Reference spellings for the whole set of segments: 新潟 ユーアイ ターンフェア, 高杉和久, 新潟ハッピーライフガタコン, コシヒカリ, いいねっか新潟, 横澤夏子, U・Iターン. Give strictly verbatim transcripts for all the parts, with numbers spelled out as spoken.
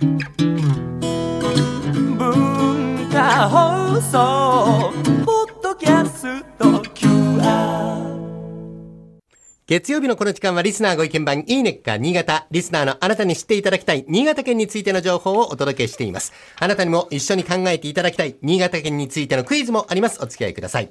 文化放送ポッドキャスト キューアール。 月曜日のこの時間はリスナーご意見番いいねっか新潟、リスナーのあなたに知っていただきたい新潟県についての情報をお届けしています。あなたにも一緒に考えていただきたい新潟県についてのクイズもあります。お付き合いください。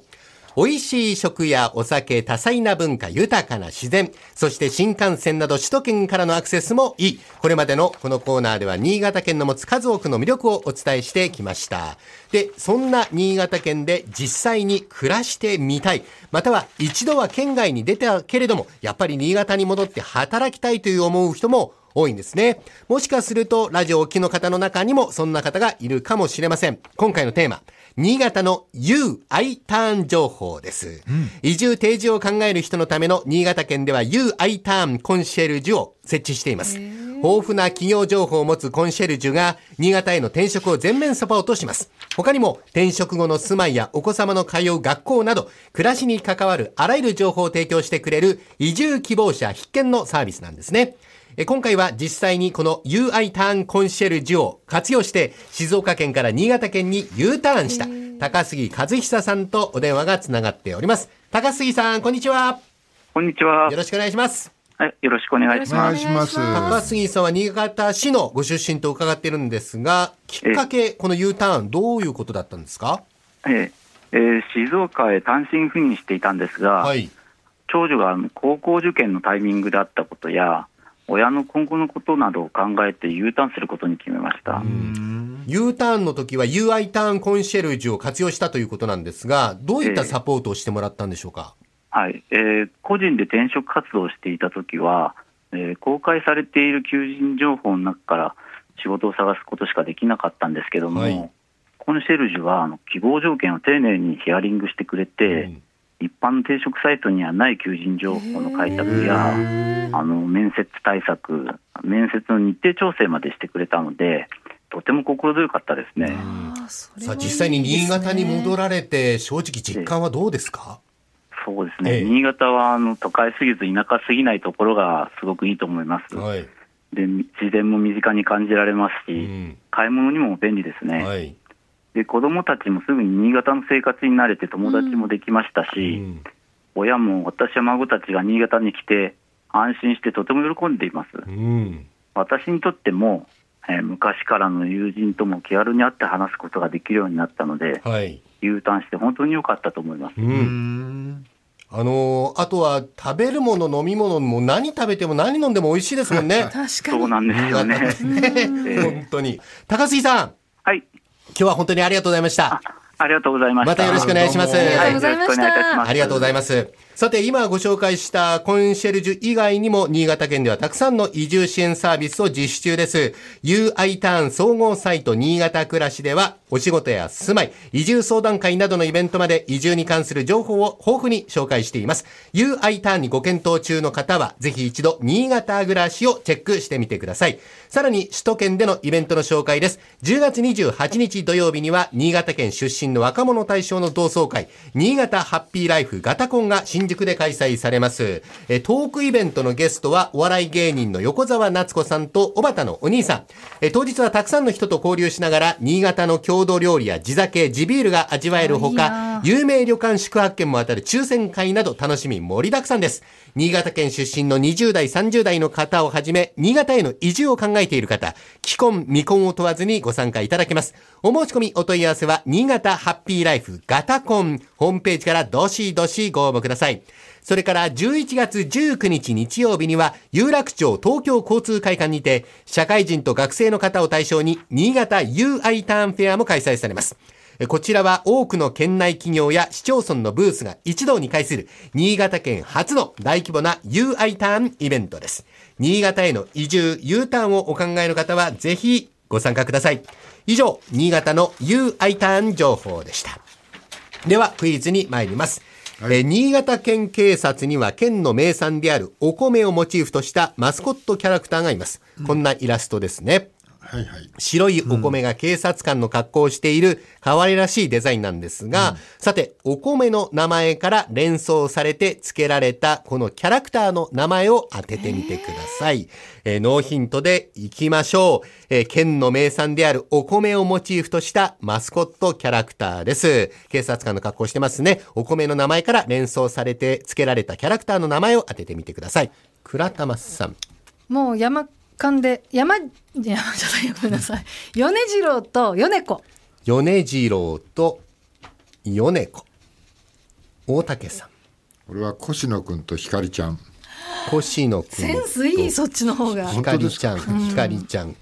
美味しい食やお酒、多彩な文化、豊かな自然、そして新幹線など首都圏からのアクセスもいい。これまでのこのコーナーでは新潟県の持つ数多くの魅力をお伝えしてきました。で、そんな新潟県で実際に暮らしてみたい、または一度は県外に出たけれども、やっぱり新潟に戻って働きたいという思う人も多いんですね。もしかするとラジオをお聞きの方の中にもそんな方がいるかもしれません。今回のテーマ、新潟の ユーアイ ターン情報です、うん、移住定住を考える人のための新潟県では ユーアイ ターンコンシェルジュを設置しています。豊富な企業情報を持つコンシェルジュが新潟への転職を全面サポートします。他にも転職後の住まいやお子様の通う学校など暮らしに関わるあらゆる情報を提供してくれる移住希望者必見のサービスなんですね。今回は実際にこの ユーアイ ターンコンシェルジュを活用して静岡県から新潟県に U ターンした高杉和久さんとお電話がつながっております。高杉さん、こんにちは。こんにちは。よろしくお願いします。はい、よろしくお願いします。高杉さんは新潟市のご出身と伺っているんですが、きっかけ、この U ターンどういうことだったんですか？えええー、静岡へ単身赴任していたんですが、はい、長女が高校受験のタイミングであったことや親の今後のことなどを考えて U ターンすることに決めました。うん、 U ターンの時は ユーアイ ターンコンシェルジュを活用したということなんですが、どういったサポートをしてもらったんでしょうか？えーはいえー、個人で転職活動をしていた時は、えー、公開されている求人情報の中から仕事を探すことしかできなかったんですけども、はい、コンシェルジュはあの希望条件を丁寧にヒアリングしてくれて、うん一般定職サイトにはない求人情報の開拓やあの面接対策、面接の日程調整までしてくれたのでとても心強かったですね。さあ、実際に新潟に戻られて正直実感はどうですか？そうですね、ええ、新潟はあの都会すぎず田舎すぎないところがすごくいいと思います、はい、で自然も身近に感じられますし、うん、買い物にも便利ですね、はい、で子どもたちもすぐに新潟の生活に慣れて友達もできましたし、うん、親も私や孫たちが新潟に来て安心してとても喜んでいます、うん、私にとっても、えー、昔からの友人とも気軽に会って話すことができるようになったので、はい、U ターンして本当に良かったと思います、うんうんあのー、あとは食べるもの飲み物も何食べても何飲んでも美味しいですもんね。確かにそうなんですよね本当に。高杉さん、はい、今日は本当にありがとうございました。 あ, ありがとうございました。またよろしくお願いします。ありがとうございました。ありがとうございます。さて、今ご紹介したコンシェルジュ以外にも新潟県ではたくさんの移住支援サービスを実施中です。 ユーアイ ターン総合サイト新潟暮らしではお仕事や住まい、移住相談会などのイベントまで移住に関する情報を豊富に紹介しています。 ユーアイ ターンにご検討中の方はぜひ一度新潟暮らしをチェックしてみてください。さらに首都圏でのイベントの紹介です。じゅうがつにじゅうはちにち土曜日には新潟県出身の若者対象の同窓会、新潟ハッピーライフガタコンが新宿で開催されます。えトークイベントのゲストはお笑い芸人の横澤夏子さんと小畑のお兄さん。え当日はたくさんの人と交流しながら新潟の郷土料理や地酒、地ビールが味わえるほか、有名旅館宿泊券も当たる抽選会など楽しみ盛りだくさんです。新潟県出身のにじゅうだいさんじゅうだいの方をはじめ新潟への移住を考えている方、既婚未婚を問わずにご参加いただけます。お申し込みお問い合わせは新潟ハッピーライフガタコンホームページからどしどしご応募ください。それからじゅういちがつじゅうくにち日曜日には有楽町東京交通会館にて社会人と学生の方を対象に新潟 ユーアイ ターンフェアも開催されます。こちらは多くの県内企業や市町村のブースが一堂に会する新潟県初の大規模な ユーアイ ターンイベントです。新潟への移住 U ターンをお考えの方はぜひご参加ください。以上、新潟の ユーアイ ターン情報でした。ではクイズに参ります。はい、えー、新潟県警察には県の名産であるお米をモチーフとしたマスコットキャラクターがいます。こんなイラストですね。はいはい、白いお米が警察官の格好をしている可愛らしいデザインなんですが、うん、さてお米の名前から連想されて付けられたこのキャラクターの名前を当ててみてください。えーえー、ノーヒントでいきましょう。えー、県の名産であるお米をモチーフとしたマスコットキャラクターです。警察官の格好してますね。お米の名前から連想されて付けられたキャラクターの名前を当ててみてください。倉玉さん、もう山勘で山山じゃないごめんなさい。米次郎と米子。米次郎と米子。大竹さん。これは越野くんと光ちゃん。越野くん。センスいい、そっちの方が。光ちゃん、光ちゃん。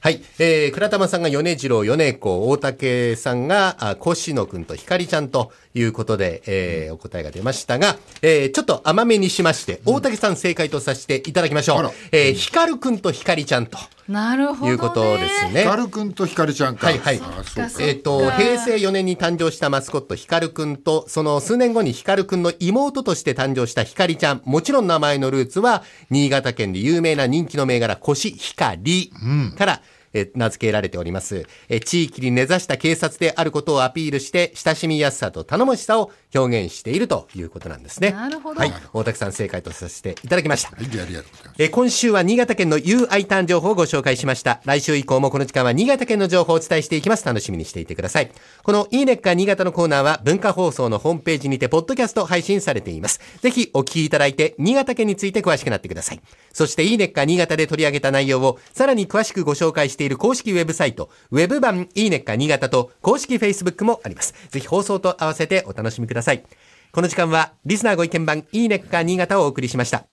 はい、えー、倉玉さんが米次郎、米子、大竹さんが越野くんと光ちゃんということで、えー、お答えが出ましたが、えー、ちょっと甘めにしまして、大竹さん正解とさせていただきましょう。うん、えー、光くんと光ちゃんと。なるほどね。いうことですね。光くんと光ちゃんか。はいはい。ああ、そうか。えっと、へいせいよねんに誕生したマスコット光くんと、その数年後に光くんの妹として誕生した光ちゃん。もちろん名前のルーツは、新潟県で有名な人気の銘柄、コシヒカリから、え名付けられております。え。地域に根ざした警察であることをアピールして、親しみやすさと頼もしさを表現しているということなんですね。なるほど。はい、大竹さん正解とさせていただきました。はい、ありがとうございます。え今週は新潟県の U アイターン情報をご紹介しました。来週以降もこの時間は新潟県の情報をお伝えしていきます。楽しみにしていてください。このいいねっか新潟のコーナーは文化放送のホームページにてポッドキャスト配信されています。ぜひお聞きいただいて新潟県について詳しくなってください。そしていいねっか新潟で取り上げた内容をさらに詳しくご紹介している公式ウェブサイト、ウェブ版いいねっか新潟と公式 Facebook もあります。ぜひ放送と合わせてお楽しみください。この時間はリスナーご意見版いいねっか新潟をお送りしました。